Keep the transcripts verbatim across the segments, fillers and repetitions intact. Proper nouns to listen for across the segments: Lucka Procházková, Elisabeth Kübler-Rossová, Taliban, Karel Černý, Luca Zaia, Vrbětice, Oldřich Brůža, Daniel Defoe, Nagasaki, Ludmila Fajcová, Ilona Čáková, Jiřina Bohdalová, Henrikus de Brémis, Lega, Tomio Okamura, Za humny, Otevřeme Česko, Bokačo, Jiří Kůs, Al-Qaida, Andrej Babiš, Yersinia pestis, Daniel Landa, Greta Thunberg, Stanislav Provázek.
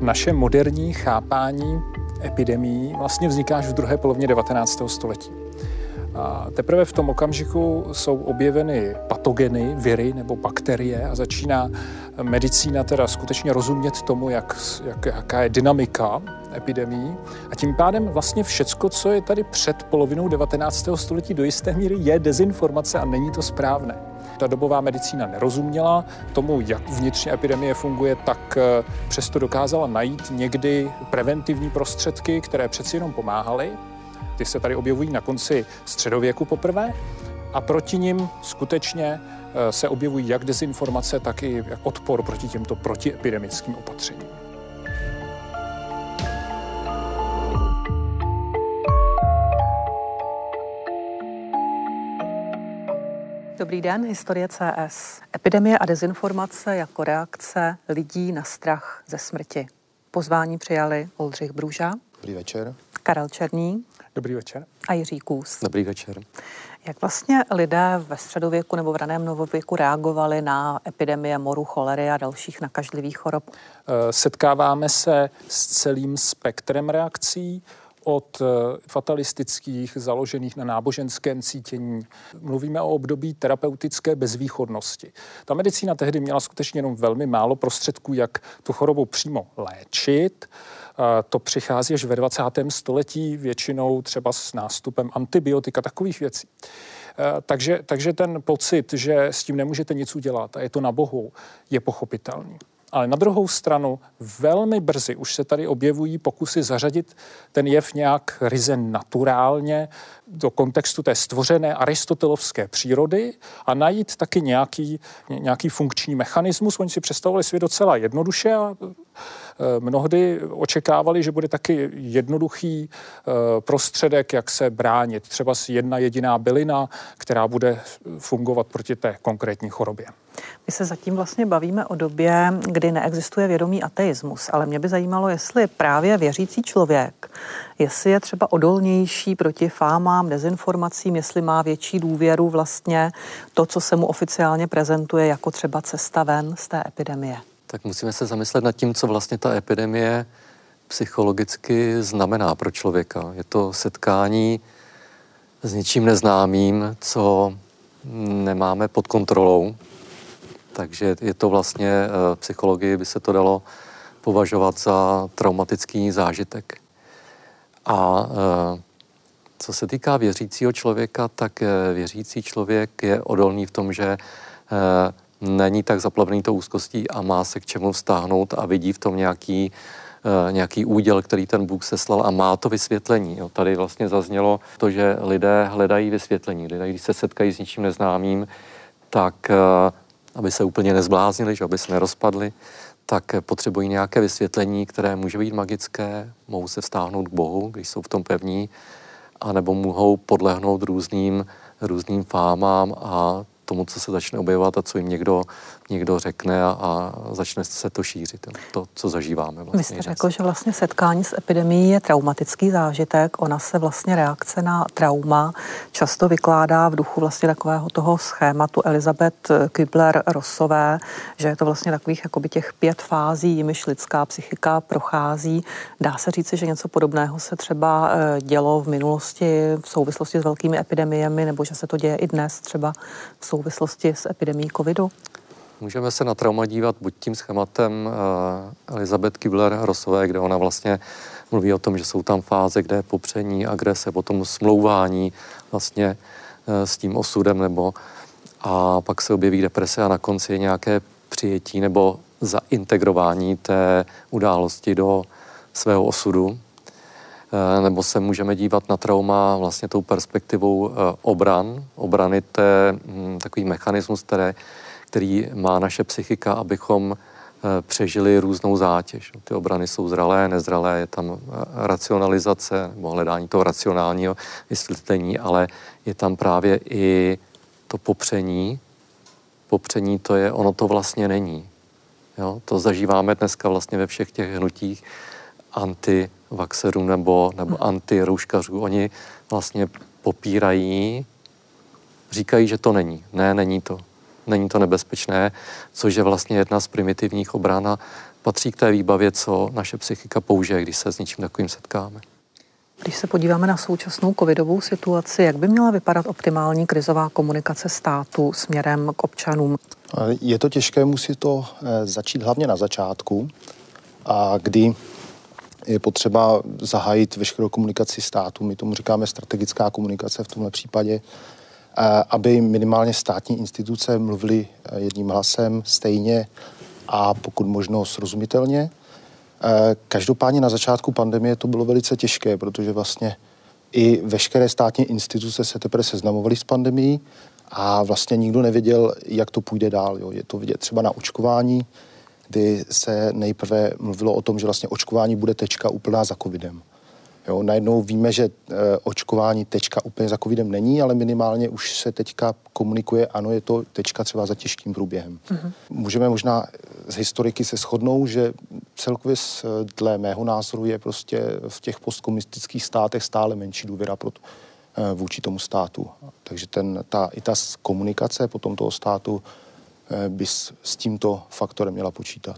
Naše moderní chápání epidemií vlastně vzniká až v druhé polovině devatenáctého století. A teprve v tom okamžiku jsou objeveny patogeny, viry nebo bakterie a začíná medicína teda skutečně rozumět tomu, jak, jak, jaká je dynamika epidemií. A tím pádem vlastně všecko, co je tady před polovinou devatenáctého století do jisté míry, je dezinformace a není to správné. Ta dobová medicína nerozuměla tomu, jak vnitřní epidemie funguje, tak přesto dokázala najít někdy preventivní prostředky, které přeci jenom pomáhaly. Ty se tady objevují na konci středověku poprvé a proti nim skutečně se objevují jak dezinformace, tak i odpor proti těmto protiepidemickým opatřením. Dobrý den, Historie C S. Epidemie a dezinformace jako reakce lidí na strach ze smrti. Pozvání přijali Oldřich Brůža. Dobrý večer. Karel Černý. Dobrý večer. A Jiří Kůs. Dobrý večer. Jak vlastně lidé ve středověku nebo v raném novověku reagovali na epidemie moru, cholery a dalších nakažlivých chorob? Setkáváme se s celým spektrem reakcí, od fatalistických, založených na náboženském cítění. Mluvíme o období terapeutické bezvýchodnosti. Ta medicína tehdy měla skutečně jenom velmi málo prostředků, jak tu chorobu přímo léčit. To přichází až ve dvacátém století, většinou třeba s nástupem antibiotika, takových věcí. Takže, takže ten pocit, že s tím nemůžete nic udělat a je to na Bohu, je pochopitelný. Ale na druhou stranu velmi brzy už se tady objevují pokusy zařadit ten jev nějak ryze naturálně do kontextu té stvořené aristotelovské přírody a najít taky nějaký, nějaký funkční mechanismus. Oni si představovali svět docela jednoduše a mnohdy očekávali, že bude taky jednoduchý prostředek, jak se bránit. Třeba si jedna jediná bylina, která bude fungovat proti té konkrétní chorobě. My se zatím vlastně bavíme o době, kdy neexistuje vědomý ateismus, ale mě by zajímalo, jestli právě věřící člověk, jestli je třeba odolnější proti fámám, dezinformacím, jestli má větší důvěru vlastně to, co se mu oficiálně prezentuje jako třeba cesta ven z té epidemie. Tak musíme se zamyslet nad tím, co vlastně ta epidemie psychologicky znamená pro člověka. Je to setkání s něčím neznámým, co nemáme pod kontrolou. Takže je to vlastně, v psychologii by se to dalo považovat za traumatický zážitek. A co se týká věřícího člověka, tak věřící člověk je odolný v tom, že není tak zaplavený tou úzkostí a má se k čemu vztáhnout a vidí v tom nějaký, nějaký úděl, který ten Bůh seslal a má to vysvětlení. Jo, tady vlastně zaznělo to, že lidé hledají vysvětlení. Lidé, když se setkají s něčím neznámým, tak aby se úplně nezbláznili, že aby se nerozpadli, tak potřebují nějaké vysvětlení, které může být magické, mohou se vztáhnout k Bohu, když jsou v tom pevní, anebo mohou podlehnout různým, různým fámám a tomu, co se začne objevovat a co jim někdo, někdo řekne a, a začne se to šířit. To, co zažíváme vlastně. Vy jste řekl, že vlastně setkání s epidemií je traumatický zážitek. Ona se vlastně reakce na trauma často vykládá v duchu vlastně takového toho schématu Elisabeth Kübler-Rossové, že je to vlastně takových jakoby těch pět fází, jimiž lidská psychika prochází. Dá se říci, že něco podobného se třeba dělo v minulosti v souvislosti s velkými epidemiemi, nebo že se to děje i dnes třeba v souvislosti s epidemií covidu? Můžeme se na trauma dívat buď tím schématem uh, Elisabeth Kübler-Rossové, kde ona vlastně mluví o tom, že jsou tam fáze, kde je popření, agrese, potom smlouvání vlastně uh, s tím osudem, nebo a pak se objeví deprese a na konci je nějaké přijetí nebo zaintegrování té události do svého osudu. Uh, nebo se můžeme dívat na trauma vlastně tou perspektivou uh, obran. Obrany, to je um, takový mechanismus, které který má naše psychika, abychom přežili různou zátěž. Ty obrany jsou zralé, nezralé, je tam racionalizace nebo hledání toho racionálního vysvětlení, ale je tam právě i to popření. Popření to je, ono to vlastně není. Jo? To zažíváme dneska vlastně ve všech těch hnutích antivaxerů nebo, nebo antirouškařů. Oni vlastně popírají, říkají, že to není. Ne, není to. Není to nebezpečné, což je vlastně jedna z primitivních obran. Patří k té výbavě, co naše psychika použije, když se s ničím takovým setkáme. Když se podíváme na současnou covidovou situaci, jak by měla vypadat optimální krizová komunikace státu směrem k občanům? Je to těžké, musí to začít hlavně na začátku, a kdy je potřeba zahájit veškerou komunikaci státu. My tomu říkáme strategická komunikace v tomhle případě, aby minimálně státní instituce mluvily jedním hlasem stejně a pokud možno srozumitelně. Každopádně na začátku pandemie to bylo velice těžké, protože vlastně i veškeré státní instituce se teprve seznamovaly s pandemií a vlastně nikdo nevěděl, jak to půjde dál. Jo. Je to vidět třeba na očkování, kdy se nejprve mluvilo o tom, že vlastně očkování bude tečka úplná za covidem. Jo, najednou víme, že očkování tečka úplně za covidem není, ale minimálně už se teďka komunikuje, ano, je to tečka třeba za těžkým průběhem. Mm-hmm. Můžeme možná s historiky se shodnou, že celkově dle mého názoru je prostě v těch postkomunistických státech stále menší důvěra pro, vůči tomu státu. Takže ten, ta, i ta komunikace potom toho státu by s, s tímto faktorem měla počítat.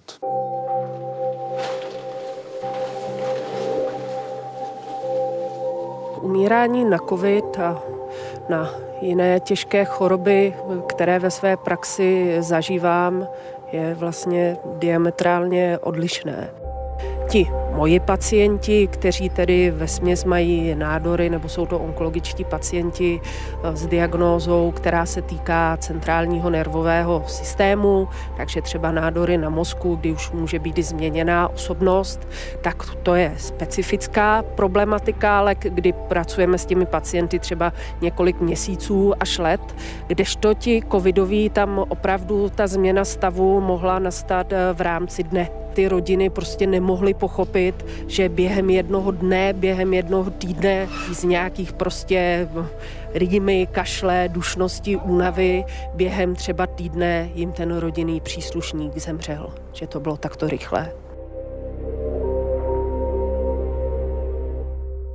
Umírání na covid a na jiné těžké choroby, které ve své praxi zažívám, je vlastně diametrálně odlišné. Ti moji pacienti, kteří tedy vesměs mají nádory, nebo jsou to onkologičtí pacienti s diagnózou, která se týká centrálního nervového systému, takže třeba nádory na mozku, kdy už může být i změněná osobnost, tak to je specifická problematika, ale kdy pracujeme s těmi pacienty třeba několik měsíců až let, kdežto ti covidoví, tam opravdu ta změna stavu mohla nastat v rámci dne. Ty rodiny prostě nemohly pochopit, že během jednoho dne, během jednoho týdne z nějakých prostě rýmy, kašle, dušnosti, únavy, během třeba týdne jim ten rodinný příslušník zemřel. Že to bylo takto rychlé.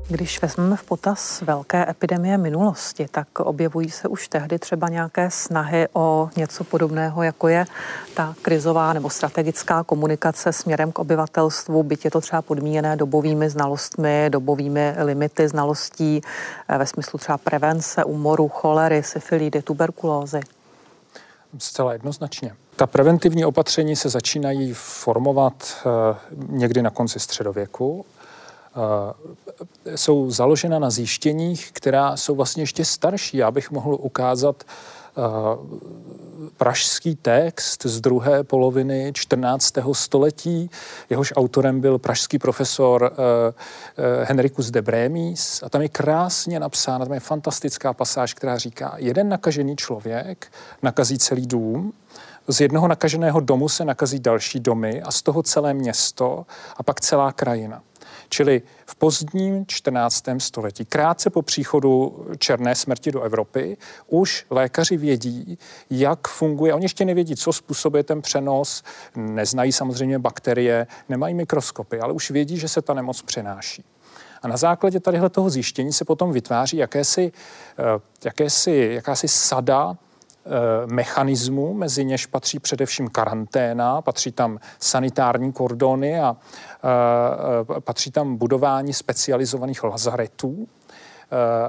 Když vezmeme v potaz velké epidemie minulosti, tak objevují se už tehdy třeba nějaké snahy o něco podobného, jako je ta krizová nebo strategická komunikace směrem k obyvatelstvu, byť je to třeba podmíněné dobovými znalostmi, dobovými limity znalostí ve smyslu třeba prevence úmoru, cholery, syfilidy, tuberkulózy. Zcela jednoznačně. Ta preventivní opatření se začínají formovat někdy na konci středověku. Uh, jsou založena na zjištěních, která jsou vlastně ještě starší. Já bych mohl ukázat uh, pražský text z druhé poloviny čtrnáctého století. Jehož autorem byl pražský profesor uh, uh, Henrikus de Brémis. A tam je krásně napsána, tam je fantastická pasáž, která říká, jeden nakažený člověk nakazí celý dům, z jednoho nakaženého domu se nakazí další domy a z toho celé město a pak celá krajina. Čili v pozdním čtrnáctém století, krátce po příchodu černé smrti do Evropy, už lékaři vědí, jak funguje. Oni ještě nevědí, co způsobuje ten přenos, neznají samozřejmě bakterie, nemají mikroskopy, ale už vědí, že se ta nemoc přenáší. A na základě tadyhle toho zjištění se potom vytváří jakési, jakési, jakási sada mechanismu, mezi něž patří především karanténa, patří tam sanitární kordony a, a, a patří tam budování specializovaných lazaretů.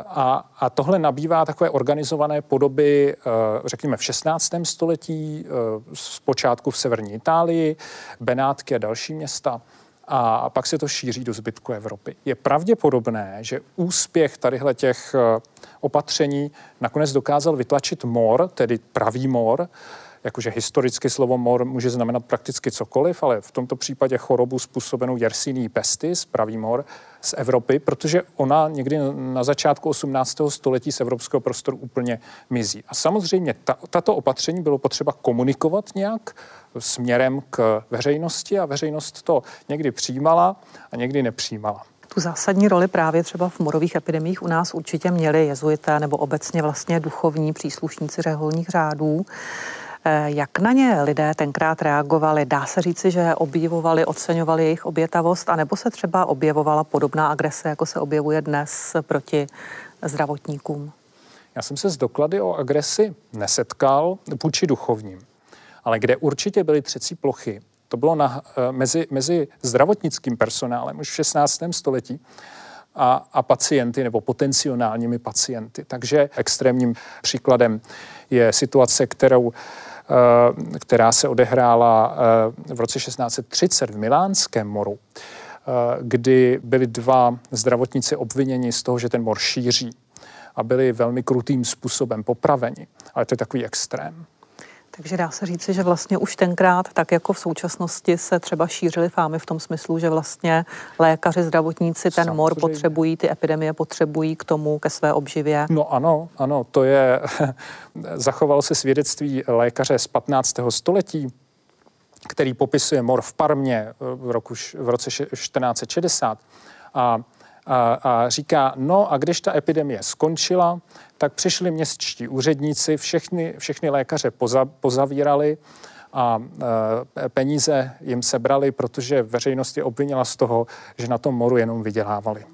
A, a tohle nabývá takové organizované podoby, řekněme, v šestnáctém století, zpočátku v severní Itálii, Benátky a další města. A pak se to šíří do zbytku Evropy. Je pravděpodobné, že úspěch tadyhle těch opatření nakonec dokázal vytlačit mor, tedy pravý mor, jakože historicky slovo mor může znamenat prakticky cokoliv, ale v tomto případě chorobu způsobenou Yersiní pestis, pravý mor, z Evropy, protože ona někdy na začátku osmnáctého století z evropského prostoru úplně mizí. A samozřejmě ta, tato opatření bylo potřeba komunikovat nějak směrem k veřejnosti a veřejnost to někdy přijímala a někdy nepřijímala. Tu zásadní roli právě třeba v morových epidemiích u nás určitě měli jezuité nebo obecně vlastně duchovní příslušníci řeholních řádů. Jak na ně lidé tenkrát reagovali? Dá se říci, že obdivovali, oceňovali jejich obětavost, anebo se třeba objevovala podobná agrese, jako se objevuje dnes proti zdravotníkům? Já jsem se s doklady o agresi nesetkal vůči duchovním, ale kde určitě byly třecí plochy, to bylo na, mezi, mezi zdravotnickým personálem už v šestnáctém století a, a pacienty nebo potenciálními pacienty. Takže extrémním příkladem je situace, kterou, která se odehrála v roce šestnáct třicet v Milánském moru, kdy byli dva zdravotníci obviněni z toho, že ten mor šíří, a byli velmi krutým způsobem popraveni. Ale to je takový extrém. Takže dá se říci, že vlastně už tenkrát, tak jako v současnosti, se třeba šířily fámy v tom smyslu, že vlastně lékaři, zdravotníci ten samozřejmě mor potřebují, ty epidemie potřebují k tomu, ke své obživě. No ano, ano, to je, zachovalo se svědectví lékaře z patnáctého století, který popisuje mor v Parmě v, roku, v roce čtrnáct šedesát a A, a říká, no a když ta epidemie skončila, tak přišli městští úředníci, všechny, všechny lékaře poza, pozavírali a e, peníze jim sebrali, protože veřejnost je obvinila z toho, že na tom moru jenom vydělávali.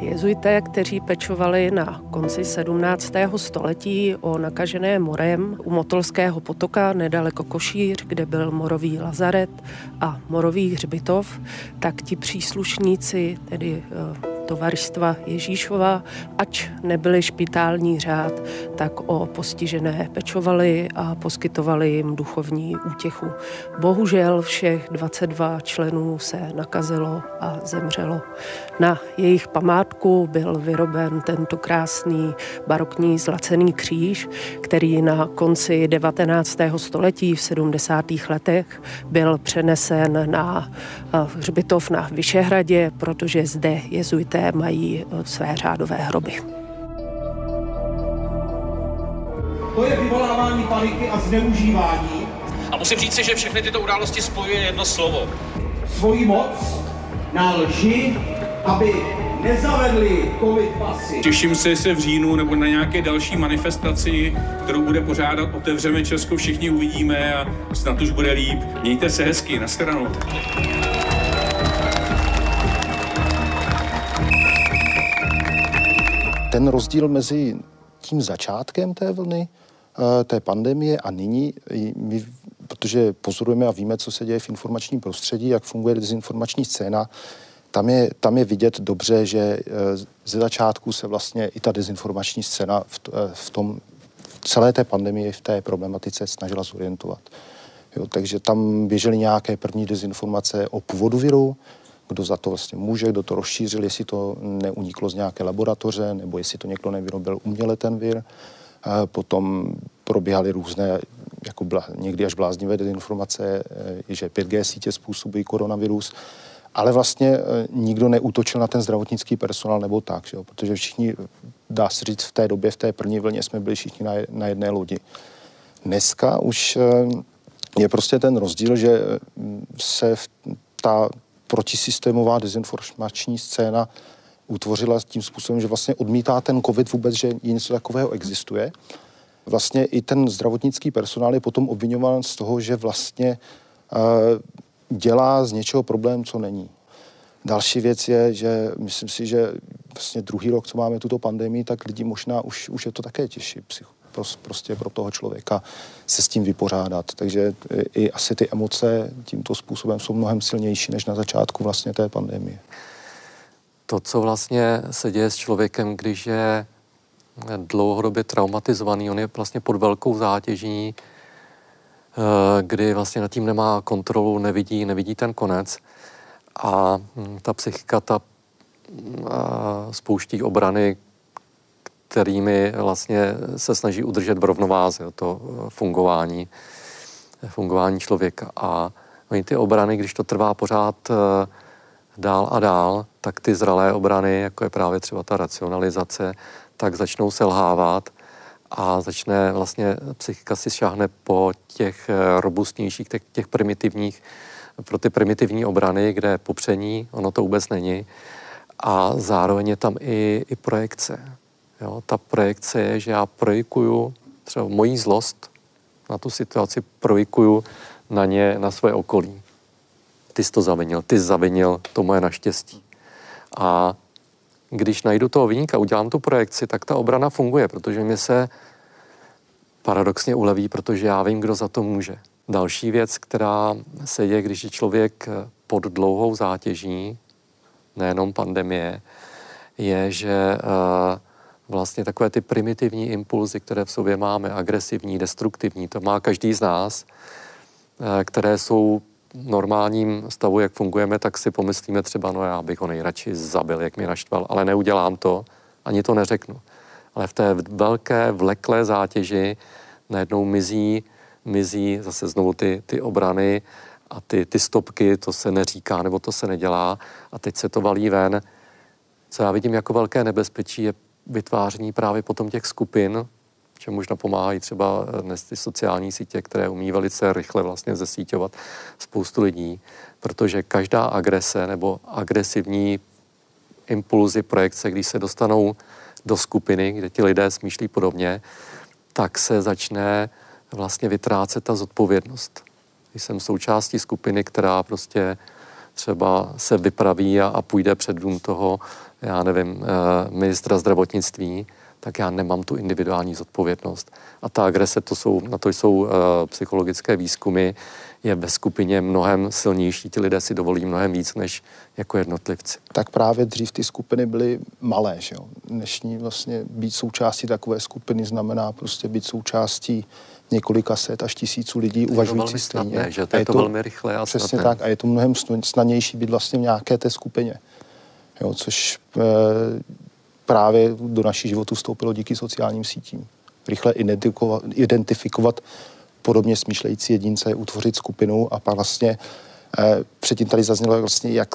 Jezuité, kteří pečovali na konci sedmnáctého století o nakažené morem u Motolského potoka nedaleko Košíř, kde byl morový lazaret a morový hřbitov, tak ti příslušníci, tedy tovarstva Ježíšova, ač nebyli špitální řád, tak o postižené pečovali a poskytovali jim duchovní útěchu. Bohužel všech dvacet dva členů se nakazilo a zemřelo. Na jejich památku byl vyroben tento krásný barokní zlacený kříž, který na konci devatenáctého století v sedmdesátých letech byl přenesen na hřbitov na Vyšehradě, protože zde jezuité mají své řádové hroby. To je vyvolávání paniky a zneužívání. A musím říct, že všechny tyto události spojuje jedno slovo. Svoji moc na lži, aby nezavedli covid pasy. Těším se, se v říjnu nebo na nějaké další manifestaci, kterou bude pořádat Otevřeme Česko, všichni uvidíme a snad už bude líp. Mějte se hezky, nashledanou. Ten rozdíl mezi tím začátkem té vlny, té pandemie a nyní, my, protože pozorujeme a víme, co se děje v informačním prostředí, jak funguje dezinformační scéna, tam je, tam je vidět dobře, že ze začátku se vlastně i ta dezinformační scéna v, v tom v celé té pandemii, v té problematice snažila zorientovat. Jo, takže tam běžely nějaké první dezinformace o původu viru, kdo za to vlastně může, kdo to rozšířil, jestli to neuniklo z nějaké laboratoře, nebo jestli to někdo nevyrobil uměle ten vir. Potom probíhaly různé, jako bla, někdy až bláznivé dezinformace, že pět gé sítě způsobují koronavirus, ale vlastně nikdo neútočil na ten zdravotnický personál nebo tak, že jo? Protože všichni, dá se říct, v té době, v té první vlně jsme byli všichni na jedné lodi. Dneska už je prostě ten rozdíl, že se ta protisystémová dezinformační scéna utvořila tím způsobem, že vlastně odmítá ten covid vůbec, že něco takového existuje. Vlastně i ten zdravotnický personál je potom obviňován z toho, že vlastně uh, dělá z něčeho problém, co není. Další věc je, že myslím si, že vlastně druhý rok, co máme tuto pandemii, tak lidi možná už, už je to také těžší psycho, prostě pro toho člověka se s tím vypořádat. Takže i asi ty emoce tímto způsobem jsou mnohem silnější než na začátku vlastně té pandemie. To, co vlastně se děje s člověkem, když je dlouhodobě traumatizovaný, on je vlastně pod velkou zátěží, kdy vlastně nad tím nemá kontrolu, nevidí, nevidí ten konec a ta psychika ta spouští obrany, kterými vlastně se snaží udržet v rovnováze to fungování, fungování člověka. A oni ty obrany, když to trvá pořád dál a dál, tak ty zralé obrany, jako je právě třeba ta racionalizace, tak začnou selhávat a začne vlastně psychika si šáhne po těch robustnějších, těch, těch primitivních pro ty primitivní obrany, kde popření, ono to vůbec není. A zároveň je tam i, i projekce. Jo? Ta projekce je, že já projikuju třeba moji zlost na tu situaci, projikuju na ně, na své okolí. Ty jsi to zavinil, ty jsi zavinil, to moje naštěstí. A když najdu toho viníka, udělám tu projekci, tak ta obrana funguje, protože mě se paradoxně uleví, protože já vím, kdo za to může. Další věc, která se děje, když je člověk pod dlouhou zátěží, nejenom pandemie, je, že uh, vlastně takové ty primitivní impulzy, které v sobě máme, agresivní, destruktivní, to má každý z nás, uh, které jsou v normálním stavu, jak fungujeme, tak si pomyslíme třeba, no já bych ho nejradši zabil, jak mě naštval, ale neudělám to, ani to neřeknu. Ale v té velké, vleklé zátěži najednou mizí, mizí zase znovu ty, ty obrany a ty, ty stopky, to se neříká nebo to se nedělá a teď se to valí ven. Co já vidím jako velké nebezpečí je vytváření právě potom těch skupin, čemu možná pomáhají třeba dnes ty sociální sítě, které umí velice rychle vlastně zesíťovat spoustu lidí, protože každá agrese nebo agresivní impulzy, projekce, když se dostanou do skupiny, kde ti lidé smýšlí podobně, tak se začne vlastně vytrácet ta zodpovědnost. Když jsem součástí skupiny, která prostě třeba se vypraví a, a půjde před dům toho, já nevím, ministra zdravotnictví, tak já nemám tu individuální zodpovědnost. A ta agrese, to jsou, na to jsou uh, psychologické výzkumy, je ve skupině mnohem silnější, ti lidé si dovolí mnohem víc než jako jednotlivci. Tak právě dřív ty skupiny byly malé, že jo? Dnešní vlastně být součástí takové skupiny znamená prostě být součástí několika set až tisíců lidí uvažující stejně. Snadné, že? To je, je to velmi rychle a přesně snadné. Tak a je to mnohem snadnější být vlastně v nějaké té skupině, jo? Což e, právě do našich životů vstoupilo díky sociálním sítím. Rychle identifikovat, identifikovat podobně smýšlející jedince, utvořit skupinu a pak vlastně eh, předtím tady zaznělo vlastně, jak,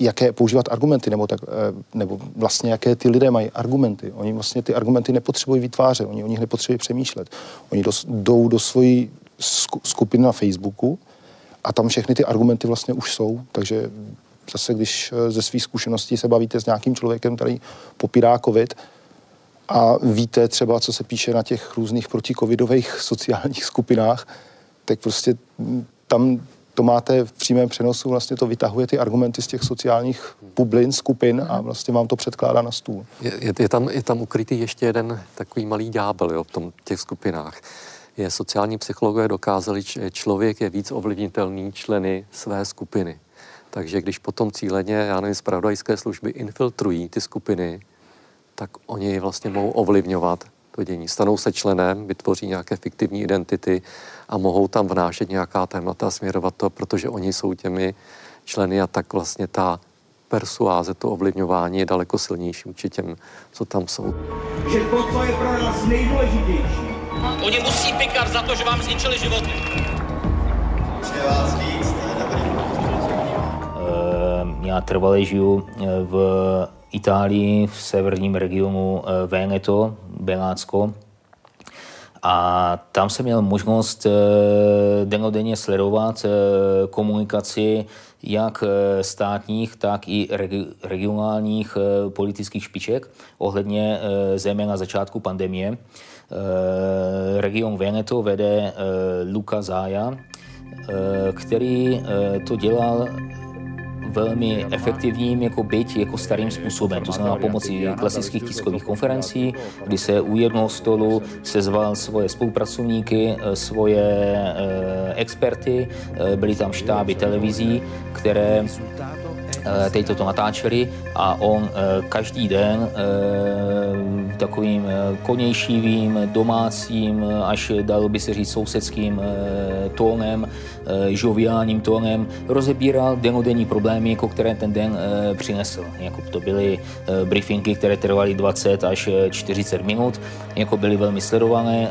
jaké používat argumenty, nebo, tak, eh, nebo vlastně jaké ty lidé mají argumenty. Oni vlastně ty argumenty nepotřebují vytvářet, oni o nich nepotřebují přemýšlet. Oni dos, jdou do svojí skupiny na Facebooku a tam všechny ty argumenty vlastně už jsou, takže zase, když ze svých zkušeností se bavíte s nějakým člověkem, který popírá covid a víte třeba, co se píše na těch různých protikovidových sociálních skupinách, tak prostě tam to máte v přímém přenosu, vlastně to vytahuje ty argumenty z těch sociálních bublin, skupin a vlastně vám to předkládá na stůl. Je, je, tam, je tam ukrytý ještě jeden takový malý ďábel, jo, v tom, těch skupinách. Je, sociální psychologové dokázali, že člověk je víc ovlivnitelný členy své skupiny. Takže když potom cíleně, já nevím, zpravodajské služby infiltrují ty skupiny, tak oni vlastně mohou ovlivňovat to dění. Stanou se členem, vytvoří nějaké fiktivní identity a mohou tam vnášet nějaká témata a směrovat to, protože oni jsou těmi členy a tak vlastně ta persuáze, to ovlivňování je daleko silnější určitě, co tam jsou. Že to, co je pro nás nejdůležitější. Oni musí pikat za to, že vám zničili životy. Že vás víc, Já trvale žiju v Itálii, v severním regionu Veneto, Benátsko. A tam jsem měl možnost dennodenně sledovat komunikaci jak státních, tak i regionálních politických špiček ohledně zejména začátku pandemie. Region Veneto vede Luca Zaia, který to dělal velmi efektivním, jako byť jako starým způsobem. To znamená pomocí klasických tiskových konferencí, kdy se u jednoho stolu sezval svoje spolupracovníky, svoje eh, experty, byly tam štáby televizí, které eh, teď toto natáčeli a on eh, každý den eh, takovým konějším, domácím, až dalo by se říct sousedským eh, tónem, eh, žoviálním tónem rozebíral dennodenní problémy, jako které ten den e, přinesl. Jako to byly e, briefingy, které trvaly dvacet až čtyřicet minut, jako byly velmi sledované.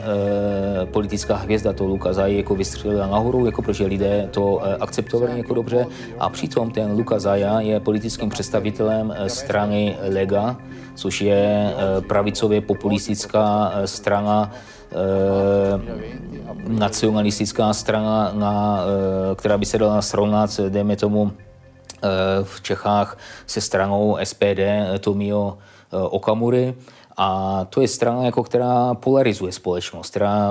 E, politická hvězda to Luca Zaia jako vystřelila nahoru, jako protože lidé to e, akceptovali jako dobře. A přitom ten Luca Zaia je politickým představitelem strany Lega, což je e, pravicově populistická strana nacionalistická strana, na, která by se dala srovnat, dejme tomu, v Čechách se stranou S P D Tomio Okamury. A to je strana, jako, která polarizuje společnost, která,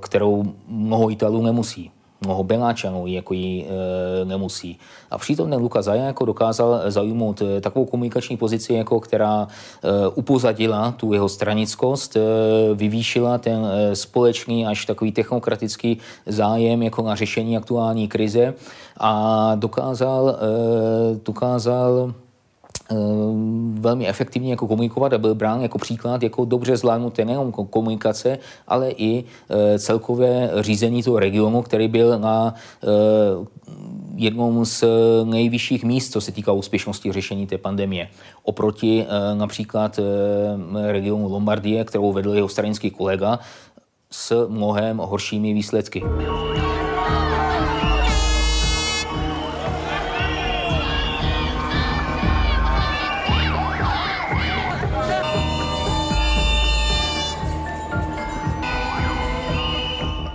kterou mnoho Italů nemusí, mnoho Benáčanů jako ji e, nemusí. A přitom ten Luca Zaia jako dokázal zaujmout takovou komunikační pozici, jako, která e, upozadila tu jeho stranickost, e, vyvýšila ten e, společný až takový technokratický zájem jako na řešení aktuální krize a dokázal, e, dokázal velmi efektivně jako komunikovat a byl brán jako příklad jako dobře zvládnuté nejenom komunikace, ale i celkové řízení toho regionu, který byl na jednom z nejvyšších míst, co se týká úspěšnosti řešení té pandemie. Oproti například regionu Lombardie, kterou vedl jeho stranický kolega, s mnohem horšími výsledky.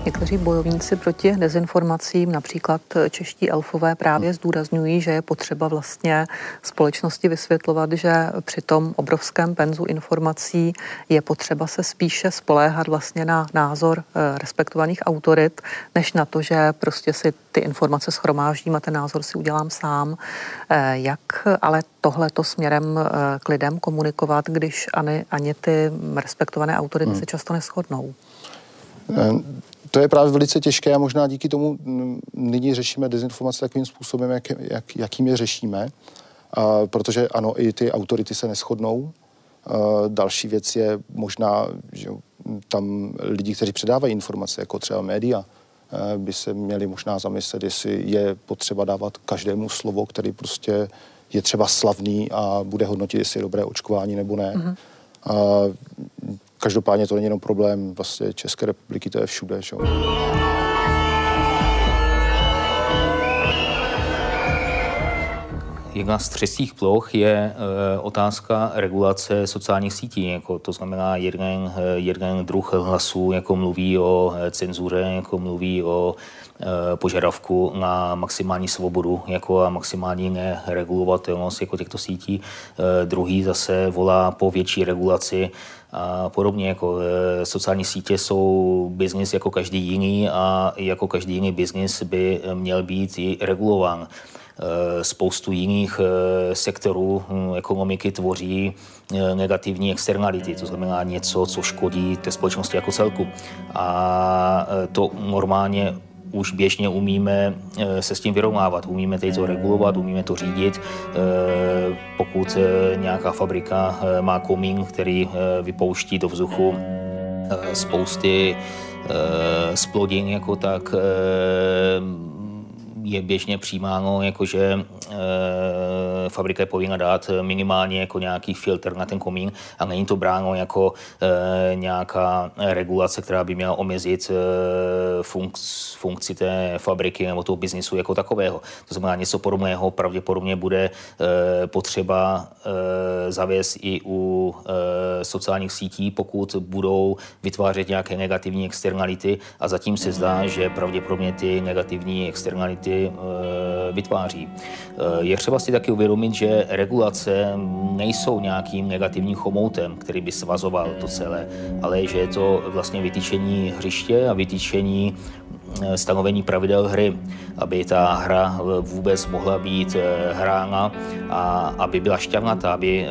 Někteří bojovníci proti dezinformacím, například čeští elfové, právě zdůrazňují, že je potřeba vlastně společnosti vysvětlovat, že při tom obrovském penzu informací je potřeba se spíše spoléhat vlastně na názor respektovaných autorit, než na to, že prostě si ty informace shromáždím a ten názor si udělám sám. Jak ale tohleto směrem k lidem komunikovat, když ani, ani ty respektované autority hmm. se často neshodnou? Hmm. To je právě velice těžké a možná díky tomu nyní řešíme dezinformace takovým způsobem, jak, jak, jakým je řešíme, a, protože ano, i ty autority se neshodnou. A další věc je možná, že tam lidi, kteří předávají informace, jako třeba média, by se měli možná zamyslet, jestli je potřeba dávat každému slovo, který prostě je třeba slavný a bude hodnotit, jestli je dobré očkování nebo ne. Mm-hmm. A každopádně to není jenom problém vlastně České republiky, to je všude. Že? Jedna z třetích ploch je e, otázka regulace sociálních sítí. Jako, to znamená, jeden, jeden druh hlasů jako mluví o cenzuře, jako mluví o e, požadavku na maximální svobodu jako a maximální neregulovatelnost jako těchto sítí. E, druhý zase volá po větší regulaci a podobně. Jako, e, sociální sítě jsou biznis jako každý jiný a jako každý jiný biznis by měl být i regulován. Spoustu jiných sektorů ekonomiky tvoří negativní externality, to znamená něco, co škodí té společnosti jako celku. A to normálně už běžně umíme se s tím vyrovnávat, umíme teď to regulovat, umíme to řídit. Pokud nějaká fabrika má komín, který vypouští do vzduchu spousty splodin, jako tak je běžně přijímáno, jakože e, fabrika je povinna dát minimálně jako nějaký filtr na ten komín a není to bráno jako e, nějaká regulace, která by měla omezit e, funkci, funkci té fabriky nebo toho biznisu jako takového. To znamená, něco podobného pravděpodobně bude e, potřeba e, zavést i u e, sociálních sítí, pokud budou vytvářet nějaké negativní externality a zatím se zdá, že pravděpodobně ty negativní externality vytváří. Je třeba si taky uvědomit, že regulace nejsou nějakým negativním chomoutem, který by svazoval to celé, ale že je to vlastně vytýčení hřiště a vytýčení stanovení pravidel hry, aby ta hra vůbec mohla být hrána a aby byla šťavnatá, aby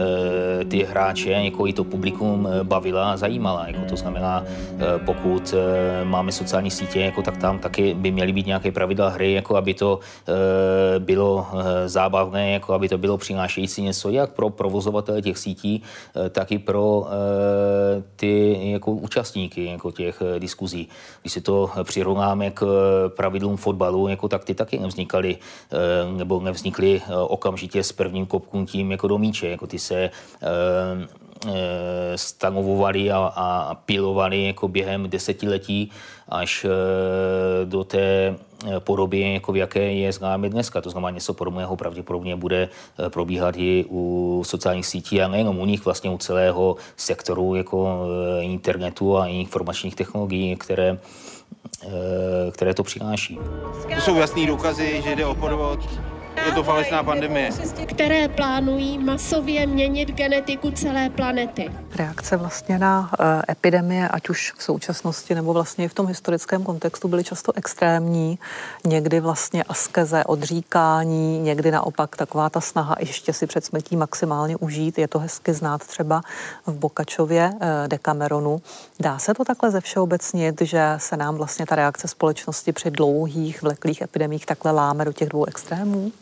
ty hráče jako i to publikum bavila a zajímala. Jako to znamená, pokud máme sociální sítě, jako tak tam taky by měly být nějaké pravidla hry, jako aby to bylo zábavné, jako aby to bylo přinášející něco jak pro provozovatele těch sítí, tak i pro ty jako účastníky jako těch diskuzí. Když si to přirovnáme k pravidlům fotbalu, jako tak ty taky nevznikaly, nebo nevznikly okamžitě s prvním kopknutím jako do míče, jako ty se stanovovali a, a pilovali jako během desetiletí až do té podobě, jako v jaké je známe dneska. To znamená, něco podobného pravděpodobně bude probíhat i u sociálních sítí a nejenom u nich, vlastně u celého sektoru jako internetu a informačních technologií, které, které to přináší. To jsou jasný důkazy, že jde o podvod. Je to falešná pandemie. Které plánují masově měnit genetiku celé planety. Reakce vlastně na epidemie, ať už v současnosti nebo vlastně i v tom historickém kontextu, byly často extrémní. Někdy vlastně askeze, odříkání, někdy naopak taková ta snaha ještě si před smrtí maximálně užít. Je to hezky znát třeba v Bokačově Dekameronu. Dá se to takhle zevšeobecnit, že se nám vlastně ta reakce společnosti při dlouhých, vleklých epidemích takhle láme do těch dvou extrémů?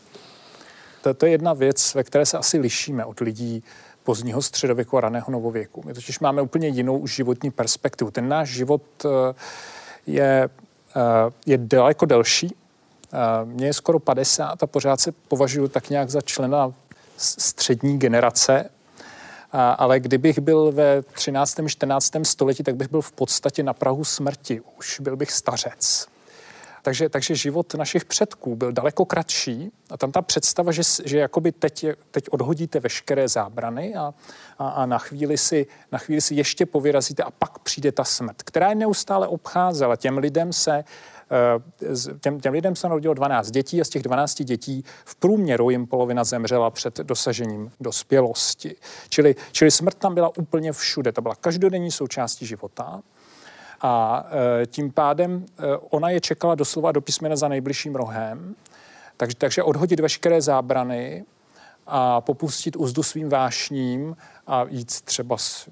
To je jedna věc, ve které se asi lišíme od lidí pozdního středověku a raného novověku. My totiž máme úplně jinou už životní perspektivu. Ten náš život je, je daleko delší. Mně je skoro padesát a pořád se považuji tak nějak za člena střední generace. Ale kdybych byl ve třináctém čtrnáctém století, tak bych byl v podstatě na prahu smrti. Už byl bych stařec. Takže, takže život našich předků byl daleko kratší a tam ta představa, že, že jakoby teď, teď odhodíte veškeré zábrany a, a, a na, chvíli si, na chvíli si ještě povyrazíte a pak přijde ta smrt, která je neustále obcházela. Těm lidem se, těm, těm lidem se narodilo dvanáct dětí a z těch dvanácti dětí v průměru jim polovina zemřela před dosažením dospělosti. Čili, čili smrt tam byla úplně všude, ta byla každodenní součástí života. A e, tím pádem e, ona je čekala doslova do písmena za nejbližším rohem, takže, takže odhodit veškeré zábrany a popustit uzdu svým vášním a jít třeba s,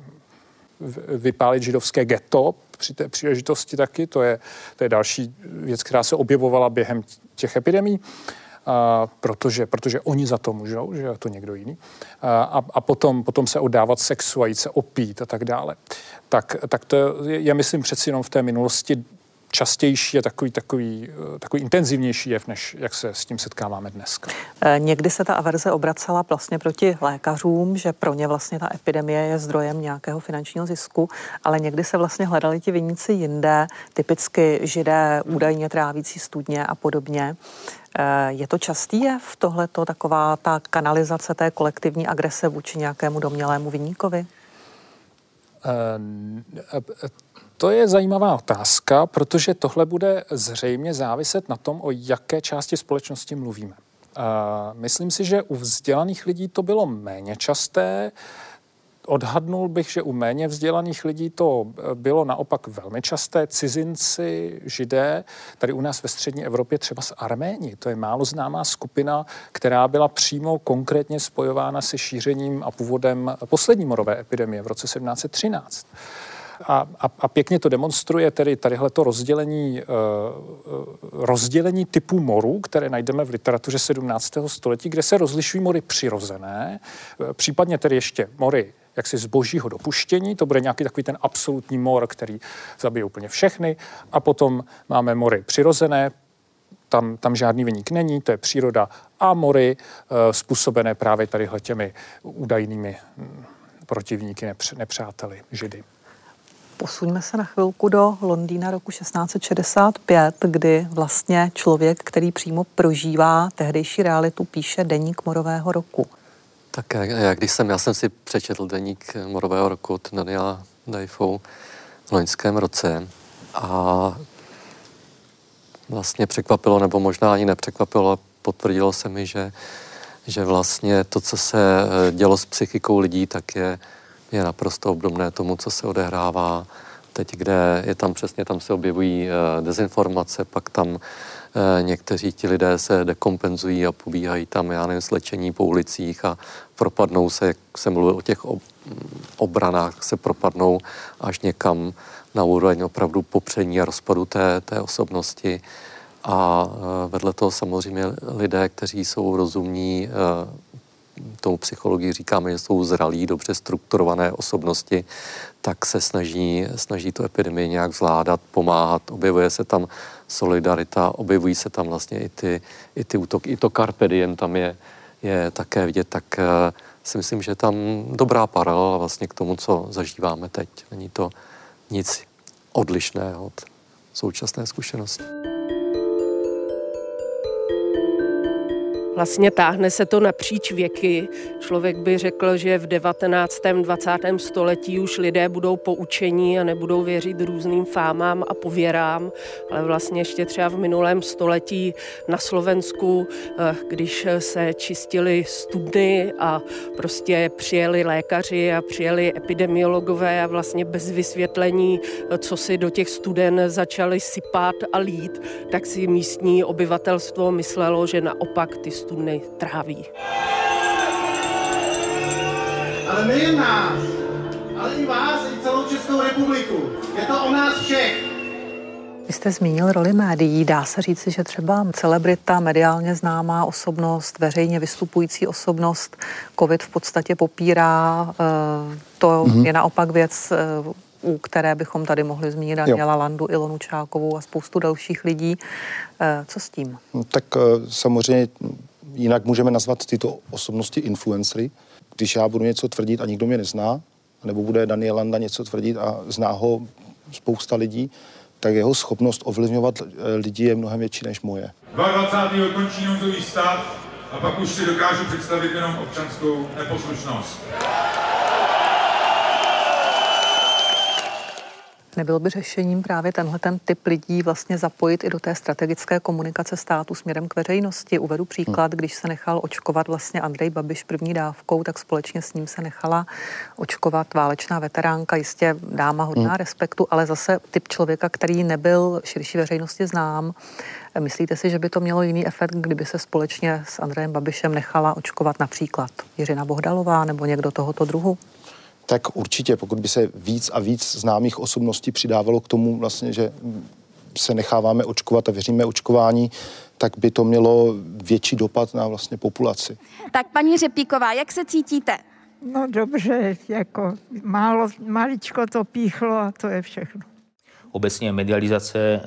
v, vypálit židovské ghetto při té příležitosti taky, to je, to je další věc, která se objevovala během těch epidemí, a, protože, protože oni za to můžou, že to někdo jiný, a, a potom, potom se oddávat sexu a jít se opít a tak dále. Tak, tak to je, já myslím, přeci jenom v té minulosti častější a takový, takový, takový intenzivnější jev, než jak se s tím setkáváme dneska. Někdy se ta averze obracela vlastně proti lékařům, že pro ně vlastně ta epidemie je zdrojem nějakého finančního zisku, ale někdy se vlastně hledali ti viníci jinde, typicky Židé, údajně trávící studně a podobně. Je to častý jev tohleto, taková ta kanalizace té kolektivní agrese vůči nějakému domnělému viníkovi? To je zajímavá otázka, protože tohle bude zřejmě záviset na tom, o jaké části společnosti mluvíme. Myslím si, že u vzdělaných lidí to bylo méně časté. Odhadnul bych, že u méně vzdělaných lidí to bylo naopak velmi časté. Cizinci, Židé, tady u nás ve střední Evropě třeba z Arméni. To je málo známá skupina, která byla přímo konkrétně spojována se šířením a původem poslední morové epidemie v roce sedmnáct set třináct. A, a, a pěkně to demonstruje tedy tadyhleto rozdělení, uh, rozdělení typů morů, které najdeme v literatuře sedmnáctého století, kde se rozlišují mory přirozené, případně tedy ještě mory jaksi z božího dopuštění, to bude nějaký takový ten absolutní mor, který zabije úplně všechny, a potom máme mory přirozené, Tam, tam žádný viník není, to je příroda, a mory uh, způsobené právě tadyhle těmi údajnými protivníky, nepř- nepřáteli Židy. Posuňme se na chvilku do Londýna roku šestnáct set šedesát pět, kdy vlastně člověk, který přímo prožívá tehdejší realitu, píše deník morového roku. Tak já, když jsem, já jsem si přečetl deník morového roku od Daniela Defoe v loňském roce a vlastně překvapilo, nebo možná ani nepřekvapilo, potvrdilo se mi, že, že vlastně to, co se dělo s psychikou lidí, tak je je naprosto obdobné tomu, co se odehrává teď, kde je tam přesně, tam se objevují e, dezinformace, pak tam e, někteří ti lidé se dekompenzují a pobíhají tam, já nevím, slečení po ulicích a propadnou se, jak jsem mluvil o těch ob, obranách, se propadnou až někam na úroveň opravdu popření a rozpadu té, té osobnosti. A e, vedle toho samozřejmě lidé, kteří jsou rozumní, e, tomu psychologii říkáme, že jsou zralí, dobře strukturované osobnosti, tak se snaží, snaží tu epidemii nějak zvládat, pomáhat. Objevuje se tam solidarita, objevují se tam vlastně i ty, i ty útoky. I to carpe diem tam je, je také vidět, tak uh, si myslím, že je tam dobrá paralela vlastně k tomu, co zažíváme teď. Není to nic odlišného od současné zkušenosti. Vlastně táhne se to napříč věky. Člověk by řekl, že v devatenáctém, dvacátém století už lidé budou poučení a nebudou věřit různým fámám a pověrám, ale vlastně ještě třeba v minulém století na Slovensku, když se čistily studny a prostě přijeli lékaři a přijeli epidemiologové a vlastně bez vysvětlení, co si do těch studen začali sypat a lít, tak si místní obyvatelstvo myslelo, že naopak ty studny tráví. Ale nejen nás, ale i vás, i celou Českou republiku. Je to o nás všech. Vy jste zmínil roli médií. Dá se říci, že třeba celebrita, mediálně známá osobnost, veřejně vystupující osobnost, covid v podstatě popírá. To mm-hmm. je naopak věc, u které bychom tady mohli zmínit Daniela Landu, Ilonu Čákovou a spoustu dalších lidí. Co s tím? No, tak samozřejmě jinak můžeme nazvat tyto osobnosti influencery. Když já budu něco tvrdit a nikdo mě nezná, nebo bude Daniel Landa něco tvrdit a zná ho spousta lidí, tak jeho schopnost ovlivňovat lidi je mnohem větší než moje. dvacátého druhého končí nouzový stav a pak už si dokážu představit jenom občanskou neposlušnost. Nebyl by řešením právě tenhle ten typ lidí vlastně zapojit i do té strategické komunikace státu směrem k veřejnosti? Uvedu příklad, když se nechal očkovat vlastně Andrej Babiš první dávkou, tak společně s ním se nechala očkovat válečná veteránka, jistě dáma hodná hmm. respektu, ale zase typ člověka, který nebyl širší veřejnosti znám. Myslíte si, že by to mělo jiný efekt, kdyby se společně s Andrejem Babišem nechala očkovat například Jiřina Bohdalová nebo někdo tohoto druhu? Tak určitě, pokud by se víc a víc známých osobností přidávalo k tomu vlastně, že se necháváme očkovat a věříme očkování, tak by to mělo větší dopad na vlastně populaci. Tak paní Řepíková, jak se cítíte? No dobře, jako málo, maličko to píchlo a to je všechno. Obecně medializace e,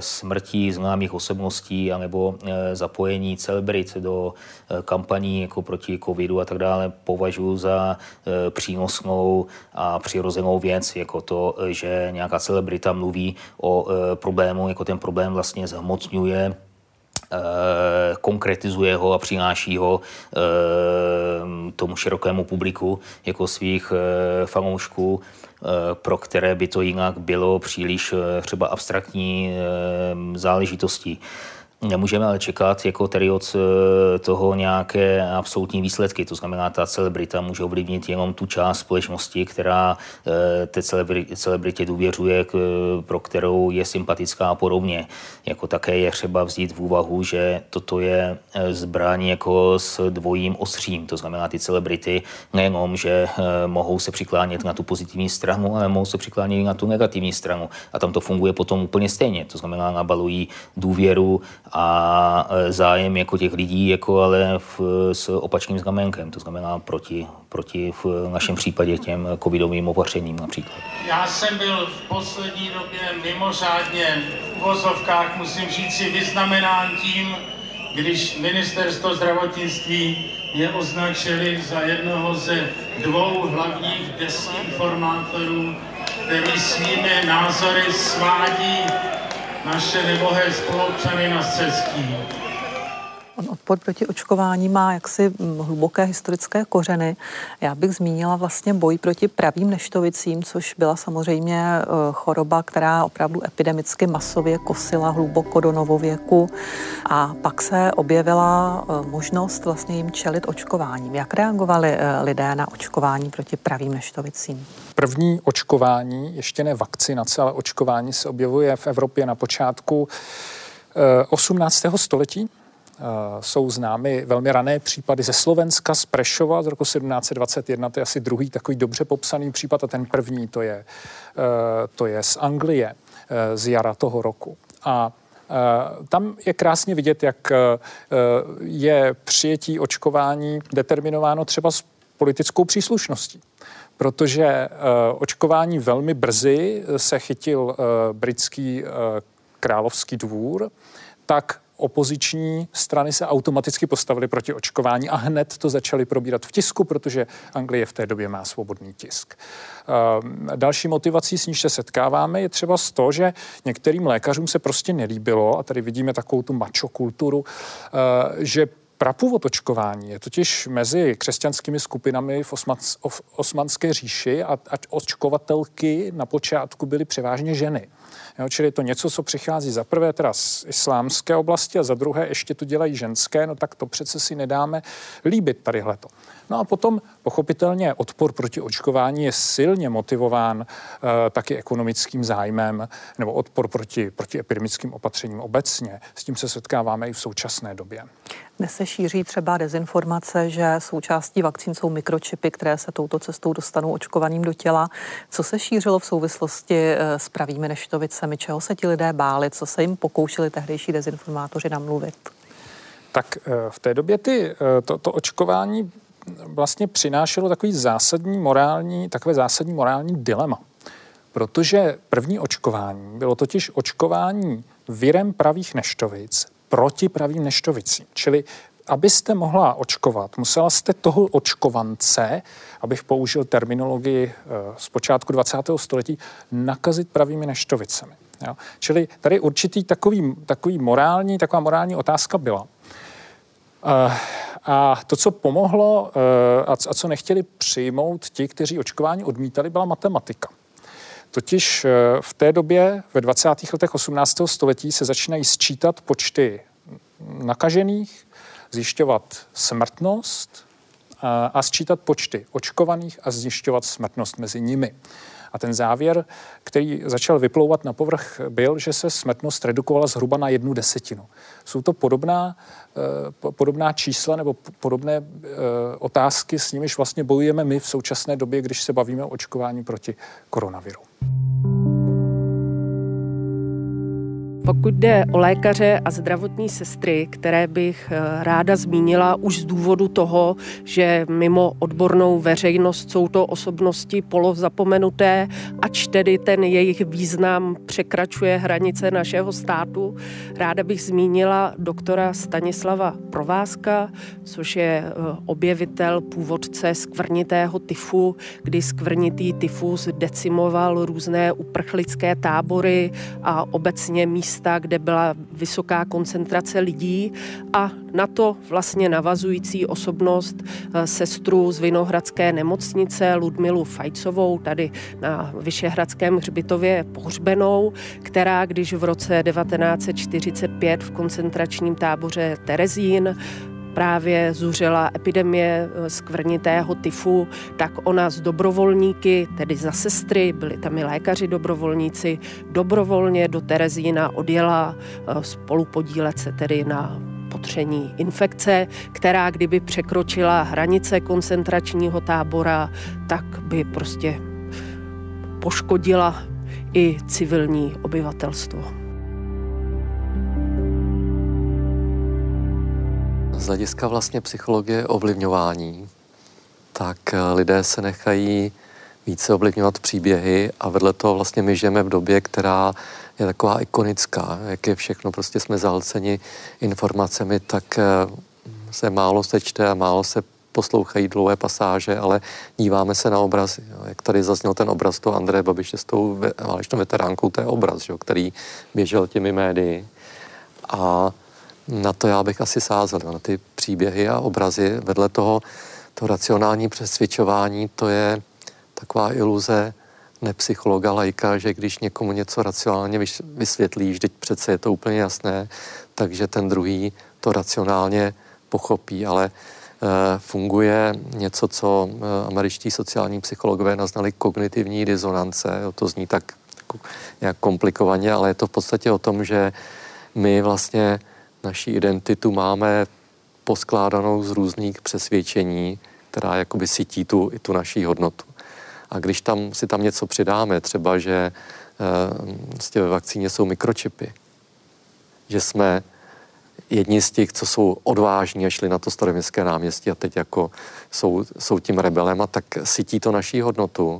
smrti známých osobností anebo e, zapojení celebrit do e, kampaní jako proti covidu a tak dále považuji za e, přínosnou a přirozenou věc, jako to, že nějaká celebrita mluví o e, problému, jako ten problém vlastně zhmotňuje, konkretizuje ho a přináší ho tomu širokému publiku jako svých fanoušků, pro které by to jinak bylo příliš třeba abstraktní záležitostí. Nemůžeme ale čekat jako tedy od toho nějaké absolutní výsledky. To znamená, ta celebrita může ovlivnit jenom tu část společnosti, která té celebritě důvěřuje, pro kterou je sympatická a podobně. Jako také je třeba vzít v úvahu, že toto je zbraň jako s dvojím ostřím. To znamená, ty celebrity nejenom, že mohou se přiklánět na tu pozitivní stranu, ale mohou se přiklánět na tu negativní stranu. A tam to funguje potom úplně stejně. To znamená, nabalují důvěru a zájem jako těch lidí, jako ale v, s opačným znamenkem, to znamená proti, proti v našem případě těm covidovým opatřením například. Já jsem byl v poslední době mimořádně v uvozovkách, musím říct si, vyznamenán tím, když ministerstvo zdravotnictví je označili za jednoho ze dvou hlavních desinformátorů, který svými názory svádí naše nebohé spolupčany na cestí. On odpor proti očkování má jaksi hluboké historické kořeny. Já bych zmínila vlastně boj proti pravým neštovicím, což byla samozřejmě choroba, která opravdu epidemicky masově kosila hluboko do novověku. A pak se objevila možnost vlastně jim čelit očkováním. Jak reagovali lidé na očkování proti pravým neštovicím? První očkování, ještě ne vakcinace, ale očkování se objevuje v Evropě na počátku osmnáctého století. Uh, jsou známy velmi rané případy ze Slovenska, z Prešova z roku sedmnáct dvacet jedna, to je asi druhý takový dobře popsaný případ a ten první to je, uh, to je z Anglie uh, z jara toho roku. A Uh, tam je krásně vidět, jak uh, je přijetí očkování determinováno třeba s politickou příslušností. Protože uh, očkování velmi brzy se chytil uh, britský uh, královský dvůr, tak opoziční strany se automaticky postavily proti očkování a hned to začaly probírat v tisku, protože Anglie v té době má svobodný tisk. Další motivací, s níž se setkáváme, je třeba z toho, že některým lékařům se prostě nelíbilo, a tady vidíme takovou tu mačokulturu, že prapůvod očkování je totiž mezi křesťanskými skupinami v Osmanské říši a, a očkovatelky na počátku byly převážně ženy. Jo, čili je to něco, co přichází za prvé teda z islámské oblasti a za druhé ještě to dělají ženské, no tak to přece si nedáme líbit tadyhleto. No a potom pochopitelně odpor proti očkování je silně motivován uh, taky ekonomickým zájmem nebo odpor proti, proti epidemickým opatřením obecně. S tím se setkáváme i v současné době. Dnes se šíří třeba dezinformace, že součástí vakcín jsou mikročipy, které se touto cestou dostanou očkovaným do těla. Co se šířilo v souvislosti s pravými neštovicemi? Čeho se ti lidé báli? Co se jim pokoušeli tehdejší dezinformátoři namluvit? Tak v té době ty, to, to očkování vlastně přinášelo takový zásadní morální, takové zásadní morální dilema. Protože první očkování bylo totiž očkování virem pravých neštovic proti pravým neštovicím. Čili abyste mohla očkovat, musela jste toho očkovance, abych použil terminologii z počátku dvacátého století, nakazit pravými neštovicemi. Jo? Čili tady určitý takový, takový morální, taková morální otázka byla. A to, co pomohlo a co nechtěli přijmout ti, kteří očkování odmítali, byla matematika. Totiž v té době, ve dvacátých letech osmnáctého století, se začínají sčítat počty nakažených, zjišťovat smrtnost a sčítat počty očkovaných a zjišťovat smrtnost mezi nimi. A ten závěr, který začal vyplouvat na povrch, byl, že se smrtnost redukovala zhruba na jednu desetinu. Jsou to podobná, podobná čísla nebo podobné otázky, s nimiž vlastně bojujeme my v současné době, když se bavíme o očkování proti koronaviru. Pokud jde o lékaře a zdravotní sestry, které bych ráda zmínila už z důvodu toho, že mimo odbornou veřejnost jsou to osobnosti polozapomenuté, ač tedy ten jejich význam překračuje hranice našeho státu, ráda bych zmínila doktora Stanislava Provázka, což je objevitel, původce skvrnitého tyfu, kdy skvrnitý tyfus decimoval různé uprchlické tábory a obecně místní kde byla vysoká koncentrace lidí, a na to vlastně navazující osobnost sestru z Vinohradské nemocnice Ludmilu Fajcovou, tady na Vyšehradském hřbitově pohřbenou, která když v roce devatenáct set čtyřicet pět v koncentračním táboře Terezín právě zuřila epidemie skvrnitého tyfu, tak ona z dobrovolníky, tedy za sestry, byli tam i lékaři dobrovolníci, dobrovolně do Terezína odjela spolupodílet se tedy na potření infekce, která kdyby překročila hranice koncentračního tábora, tak by prostě poškodila i civilní obyvatelstvo. Z hlediska vlastně psychologie ovlivňování, tak lidé se nechají více ovlivňovat příběhy a vedle toho vlastně my žijeme v době, která je taková ikonická, jak je všechno, prostě jsme zahlceni informacemi, tak se málo sečte a málo se poslouchají dlouhé pasáže, ale díváme se na obrazy. Jak tady zazněl ten obraz toho Andreje Babiše s tou válečnou veteránkou, to je obraz, který běžel těmi médii. A na to já bych asi sázel, na ty příběhy a obrazy. Vedle toho to racionální přesvědčování, to je taková iluze nepsychologa, laika, že když někomu něco racionálně vysvětlíš, teď přece je to úplně jasné, takže ten druhý to racionálně pochopí, ale e, funguje něco, co američtí sociální psychologové naznali kognitivní disonance. To zní tak nějak komplikovaně, ale je to v podstatě o tom, že my vlastně naši identitu máme poskládanou z různých přesvědčení, která jakoby sytí tu, tu naší hodnotu. A když tam, si tam něco přidáme, třeba, že e, ve vakcíně jsou mikročipy, že jsme jedni z těch, co jsou odvážní a šli na to Staroměstské náměstí a teď jako jsou, jsou tím rebelem, a tak sytí to naší hodnotu,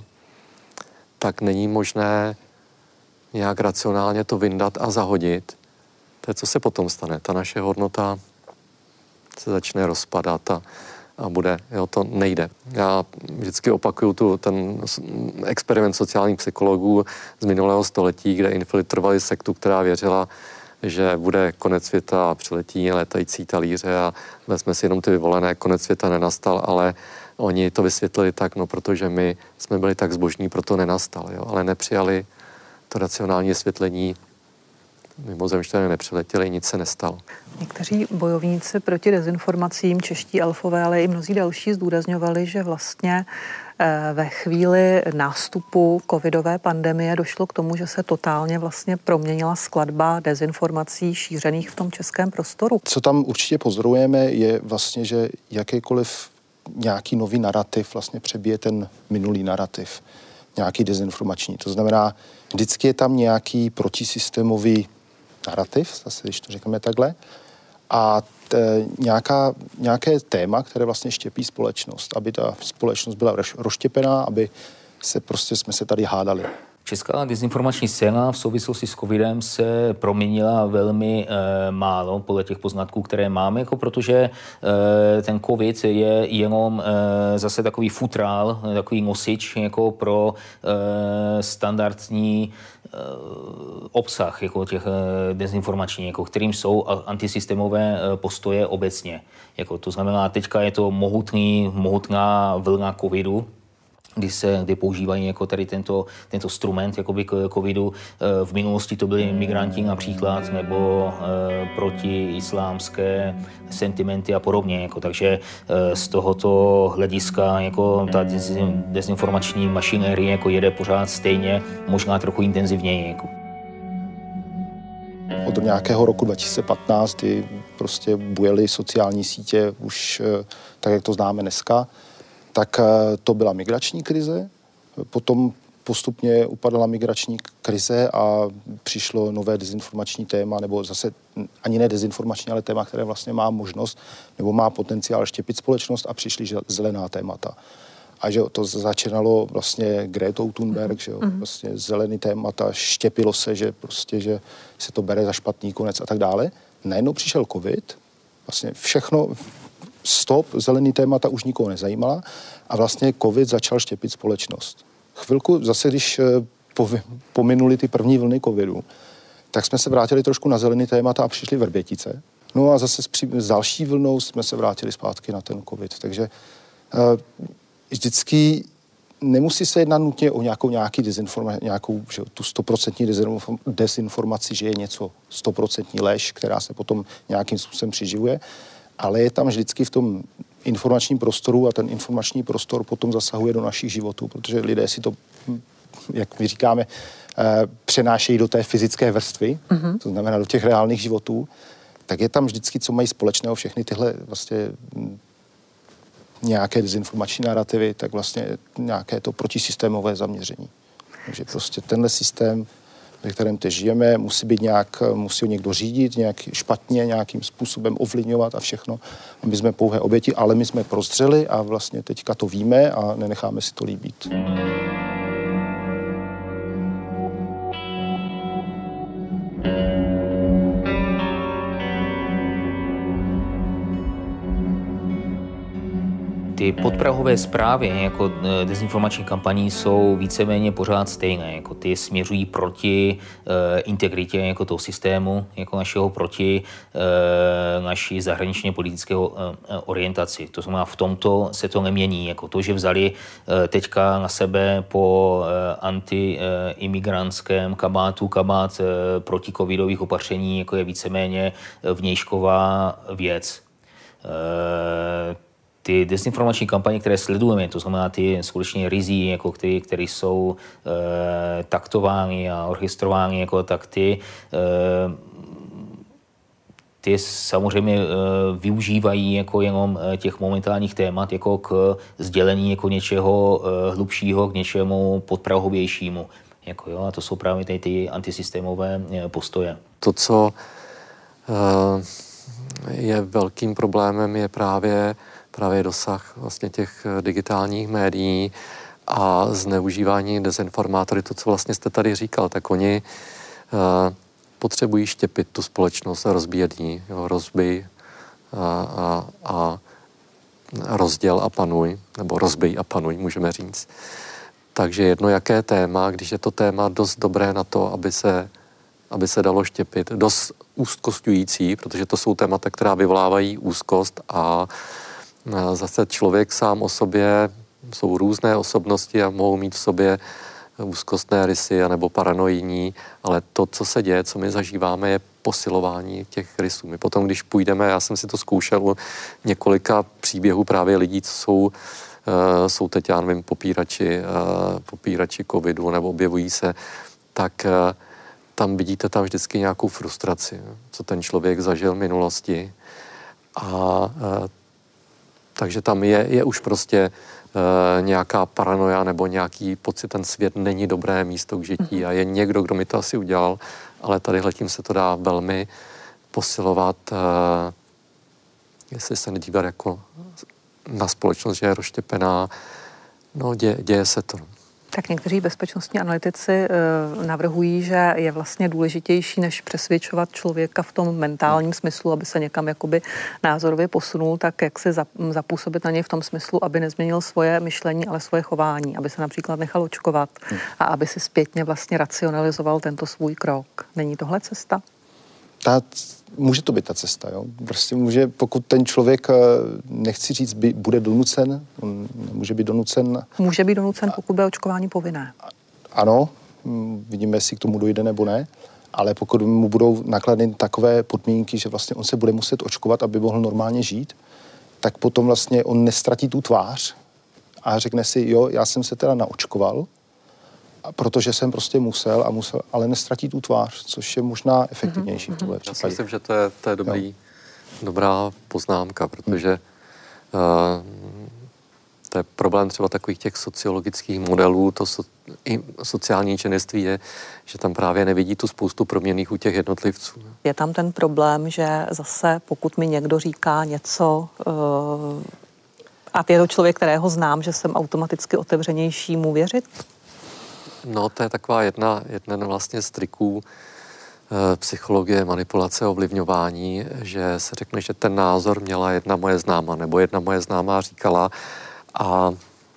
tak není možné nějak racionálně to vyndat a zahodit, to je, co se potom stane. Ta naše hodnota se začne rozpadat a, a bude, jo, to nejde. Já vždycky opakuju tu, ten experiment sociálních psychologů z minulého století, kde infiltrovali sektu, která věřila, že bude konec světa a přiletí létající talíře a vezme si jenom ty vyvolené, konec světa nenastal, ale oni to vysvětlili tak, no protože my jsme byli tak zbožní, proto nenastal, jo, ale nepřijali to racionální vysvětlení, mimozemštěné nepřiletěli, nic se nestalo. Někteří bojovníci proti dezinformacím, čeští elfové, ale i mnozí další zdůrazňovali, že vlastně ve chvíli nástupu covidové pandemie došlo k tomu, že se totálně vlastně proměnila skladba dezinformací šířených v tom českém prostoru. Co tam určitě pozorujeme, je vlastně, že jakýkoliv nějaký nový narrativ vlastně přebije ten minulý narrativ, nějaký dezinformační. To znamená, vždycky je tam nějaký protisystémový narrativ, zase když to říkáme takhle, a t, nějaká, nějaké téma, které vlastně štěpí společnost, aby ta společnost byla rozštěpená, aby se prostě jsme se tady hádali. Česká dezinformační scéna v souvislosti s covidem se proměnila velmi e, málo podle těch poznatků, které máme, jako protože e, ten covid je jenom e, zase takový futrál, takový nosič jako pro e, standardní e, obsah jako těch e, dezinformačních, jako, kterým jsou antisystémové postoje obecně. Jako, to znamená, teďka je to mohutný, mohutná vlna covidu, kdy se, kdy používají jako tady tento, tento instrument jakoby k covidu. V minulosti to byli migranti například, nebo e, protiislámské sentimenty a podobně. Jako, takže e, z tohoto hlediska jako ta dezinformační mašinérie jako jede pořád stejně, možná trochu intenzivněji. Jako. Od nějakého roku dva tisíce patnáct, kdy prostě bujely sociální sítě už tak, jak to známe dneska, tak to byla migrační krize, potom postupně upadala migrační krize a přišlo nové dezinformační téma, nebo zase ani ne dezinformační, ale téma, které vlastně má možnost nebo má potenciál štěpit společnost, a přišly zelená témata. A že to začínalo vlastně Gretou Thunberg, že jo, vlastně zelený témata, štěpilo se, že prostě, že se to bere za špatný konec a tak dále. Najednou přišel covid, vlastně všechno... Stop, zelený témata už nikoho nezajímala a vlastně covid začal štěpit společnost. Chvilku, zase když pominuli ty první vlny covidu, tak jsme se vrátili trošku na zelený témata a přišli Vrbětice. No a zase s, při, s další vlnou jsme se vrátili zpátky na ten covid. Takže uh, vždycky nemusí se jednat nutně o nějakou, nějaký dezinforma, nějakou že, tu stoprocentní dezinformaci, že je něco stoprocentní lež, která se potom nějakým způsobem přiživuje, ale je tam vždycky v tom informačním prostoru a ten informační prostor potom zasahuje do našich životů, protože lidé si to, jak my říkáme, přenášejí do té fyzické vrstvy, mm-hmm. to znamená do těch reálných životů, tak je tam vždycky, co mají společného všechny tyhle vlastně nějaké dezinformační narrativy, tak vlastně nějaké to protisystémové zaměření. Takže prostě tenhle systém, ve kterém teď žijeme, musí být nějak, musí ho někdo řídit, nějak špatně, nějakým způsobem ovlivňovat a všechno. My jsme pouhé oběti, ale my jsme prozřeli a vlastně teďka to víme a nenecháme si to líbit. Ty podprahové zprávy jako dezinformační kampaní jsou víceméně pořád stejné. Jako ty směřují proti e, integritě jako toho systému, jako našeho, proti e, naší zahraničně politické e, orientaci. To znamená, v tomto se to nemění. Jako to, že vzali e, teďka na sebe po e, antiimigrantském kabátu kabát e, proti covidových opatření, jako je víceméně vnějšková věc. E, Ty dezinformační kampaně, které sledujeme, to znamená ty skutečně rizí, jako ty, které jsou e, taktovány a orchestrovány, jako tak ty, e, ty samozřejmě e, využívají jako jenom těch momentálních témat jako k sdělení jako něčeho e, hlubšího, k něčemu podprahovějšímu. Jako, jo, a to jsou právě ty, ty antisystémové postoje. To, co e, je velkým problémem, je právě právě dosah vlastně těch digitálních médií a zneužívání dezinformátory, to, co vlastně jste tady říkal, tak oni potřebují štěpit tu společnost a rozbíjet ji, jo, rozbij a, a, a rozděl a panuj, nebo rozbij a panuj, můžeme říct. Takže jedno jaké téma, když je to téma dost dobré na to, aby se, aby se dalo štěpit, dost úzkostňující, protože to jsou témata, která vyvolávají úzkost a zase člověk sám o sobě, jsou různé osobnosti a mohou mít v sobě úzkostné rysy anebo paranoidní, ale to, co se děje, co my zažíváme, je posilování těch rysů. My potom, když půjdeme, já jsem si to zkoušel u několika příběhů právě lidí, co jsou, uh, jsou teď, já nevím, popírači, uh, popírači covidu nebo objevují se, tak uh, tam vidíte tam vždycky nějakou frustraci, co ten člověk zažil v minulosti. A uh, takže tam je, je už prostě Uh, nějaká paranoja nebo nějaký pocit, ten svět není dobré místo k žití a je někdo, kdo mi to asi udělal, ale tadyhle tím se to dá velmi posilovat, uh, jestli se nedívat jako na společnost, že je rozštěpená, no děje, děje se to. Tak někteří bezpečnostní analytici uh, navrhují, že je vlastně důležitější, než přesvědčovat člověka v tom mentálním smyslu, aby se někam jakoby názorově posunul, tak jak se zapůsobit na něj v tom smyslu, aby nezměnil svoje myšlení, ale svoje chování, aby se například nechal očkovat a aby si zpětně vlastně racionalizoval tento svůj krok. Není tohle cesta? Ta, může to být ta cesta, jo. Prostě může, pokud ten člověk, nechci říct, by, bude donucen, on může být donucen. Může být donucen, pokud bude očkování povinné. Ano, vidíme, jestli k tomu dojde nebo ne, ale pokud mu budou nakladeny takové podmínky, že vlastně on se bude muset očkovat, aby mohl normálně žít, tak potom vlastně on nestratí tu tvář a řekne si, jo, já jsem se teda naočkoval, protože jsem prostě musel a musel, ale nestratí tu tvář, což je možná efektivnější v tomhle případě. Já myslím, že to je, to je dobrý, dobrá poznámka, protože uh, to je problém třeba takových těch sociologických modelů, to so, i sociální inženýrství je, že tam právě nevidí tu spoustu proměnných u těch jednotlivců. Je tam ten problém, že zase pokud mi někdo říká něco, uh, a je to člověk, kterého znám, že jsem automaticky otevřenější mu věřit? No, to je taková jedna, jedna vlastně z triků e, psychologie, manipulace, ovlivňování, že se řekne, že ten názor měla jedna moje známa, nebo jedna moje známá říkala a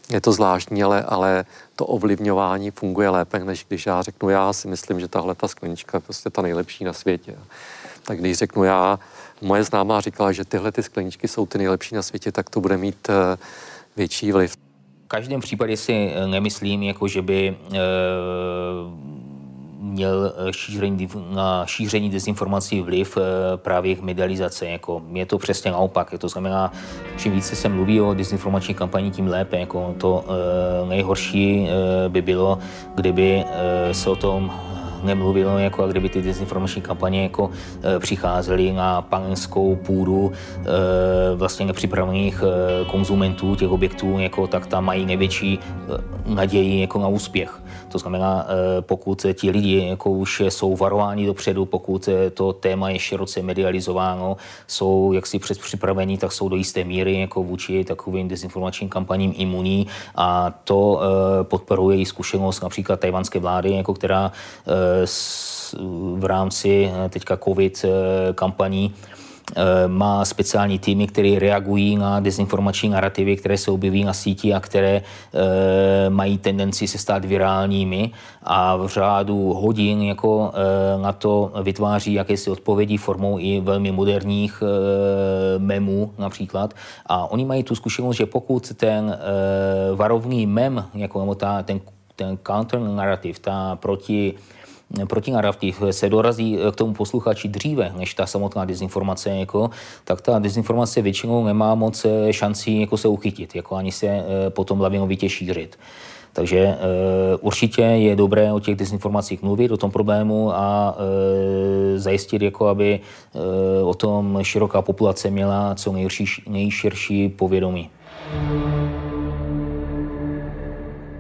je to zvláštní, ale, ale to ovlivňování funguje lépe, než když já řeknu, já si myslím, že tahle ta sklenička je prostě ta nejlepší na světě. Tak když řeknu já, moje známá říkala, že tyhle ty skleničky jsou ty nejlepší na světě, tak to bude mít e, větší vliv. V každém případě si nemyslím, jako že by e, měl šíření, na šíření dezinformací vliv e, právě k medializaci. Jako, je to přesně naopak. To znamená, čím více se mluví o dezinformační kampani, tím lépe. Jako, to e, nejhorší e, by bylo, kdyby e, se o tom nemluvilo, jako a kdyby ty dezinformační kampaně jako e, přicházely na panenskou půdu e, vlastně nepřipravených e, konzumentů těch objektů, jako tak tam mají největší e, naději jako na úspěch. To znamená, e, pokud ti lidi jako už jsou varováni dopředu, pokud to téma je široce medializováno, jsou jaksi předpřipraveni, tak jsou do jisté míry jako vůči takovým dezinformačním kampaním imunní a to e, podporuje i zkušenost například tajvanské vlády, jako která e, v rámci teďka COVID kampaní má speciální týmy, které reagují na dezinformační narrativy, které se objeví na síti a které e, mají tendenci se stát virálními a v řádu hodin jako e, na to vytváří jakési odpovědi formou i velmi moderních e, memů například. A oni mají tu zkušenost, že pokud ten e, varovný mem, jako nebo ta, ten, ten counter narrative, ta proti protinarrativ se dorazí k tomu posluchači dříve, než ta samotná dezinformace, jako, tak ta dezinformace většinou nemá moc šancí jako se uchytit, jako ani se potom lavinovitě šířit. Takže e, určitě je dobré o těch dezinformacích mluvit, o tom problému a e, zajistit, jako, aby e, o tom široká populace měla co nejširší, nejširší povědomí.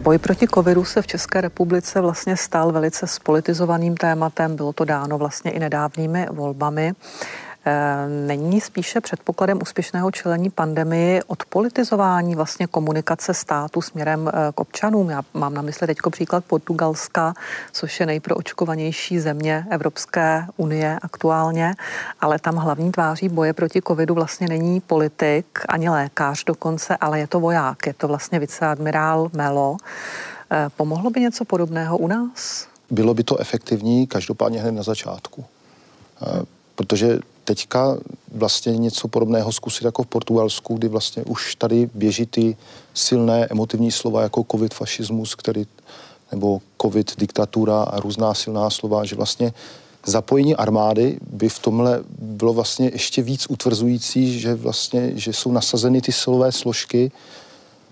Boj proti covidu se v České republice vlastně stal velice spolitizovaným tématem, bylo to dáno vlastně i nedávnými volbami. Není spíše předpokladem úspěšného čelení pandemii odpolitizování vlastně komunikace státu směrem k občanům? Já mám na mysli teďko příklad Portugalska, což je nejproočkovanější země Evropské unie aktuálně, ale tam hlavní tváří boje proti covidu vlastně není politik, ani lékař dokonce, ale je to voják, je to vlastně viceadmirál Melo. Pomohlo by něco podobného u nás? Bylo by to efektivní každopádně hned na začátku, protože teďka vlastně něco podobného zkusit jako v Portugalsku, kdy vlastně už tady běží ty silné emotivní slova jako covid fašismus, který, nebo covid diktatura a různá silná slova, že vlastně zapojení armády by v tomhle bylo vlastně ještě víc utvrzující, že vlastně, že jsou nasazeny ty silové složky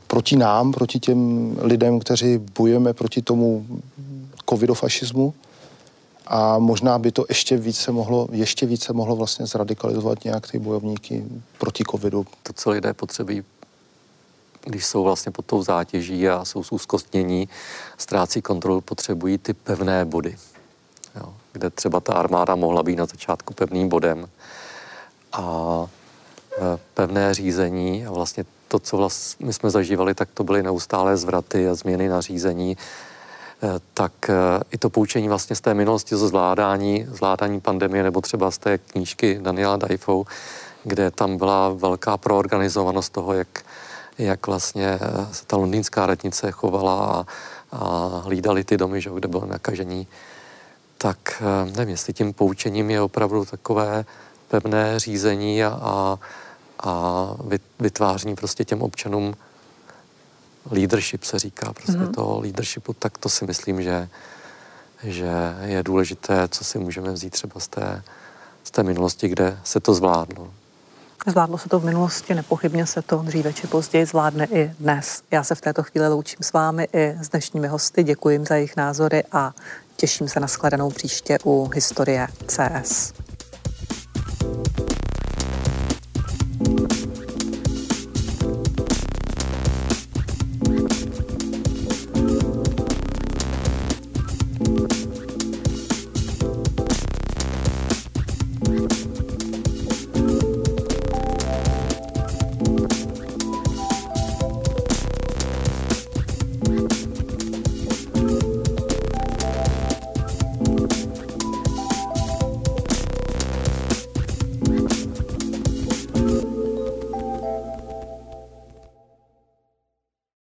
proti nám, proti těm lidem, kteří bojujeme proti tomu covidofašismu. A možná by to ještě více mohlo, ještě více mohlo vlastně zradikalizovat nějak ty bojovníky proti covidu. To, co lidé potřebují, když jsou vlastně pod tou zátěží a jsou zúzkostnění, ztrácí kontrolu, potřebují ty pevné body. Jo, kde třeba ta armáda mohla být na začátku pevným bodem. A pevné řízení a vlastně to, co vlastně my jsme zažívali, tak to byly neustálé zvraty a změny na řízení. Tak i to poučení vlastně z té minulosti, ze zvládání, zvládání pandemie, nebo třeba z té knížky Daniela Defoe, kde tam byla velká proorganizovanost toho, jak, jak vlastně se ta londýnská radnice chovala a, a hlídali ty domy, že, kde bylo nakažení. Tak nevím, jestli tím poučením je opravdu takové pevné řízení a, a, a vytváření prostě těm občanům leadership se říká, prostě mm. toho leadershipu, tak to si myslím, že, že je důležité, co si můžeme vzít třeba z té, z té minulosti, kde se to zvládlo. Zvládlo se to v minulosti, nepochybně se to dříve či později zvládne i dnes. Já se v této chvíli loučím s vámi i s dnešními hosty, děkuji jim za jejich názory a těším se na shledanou příště u Historie C S.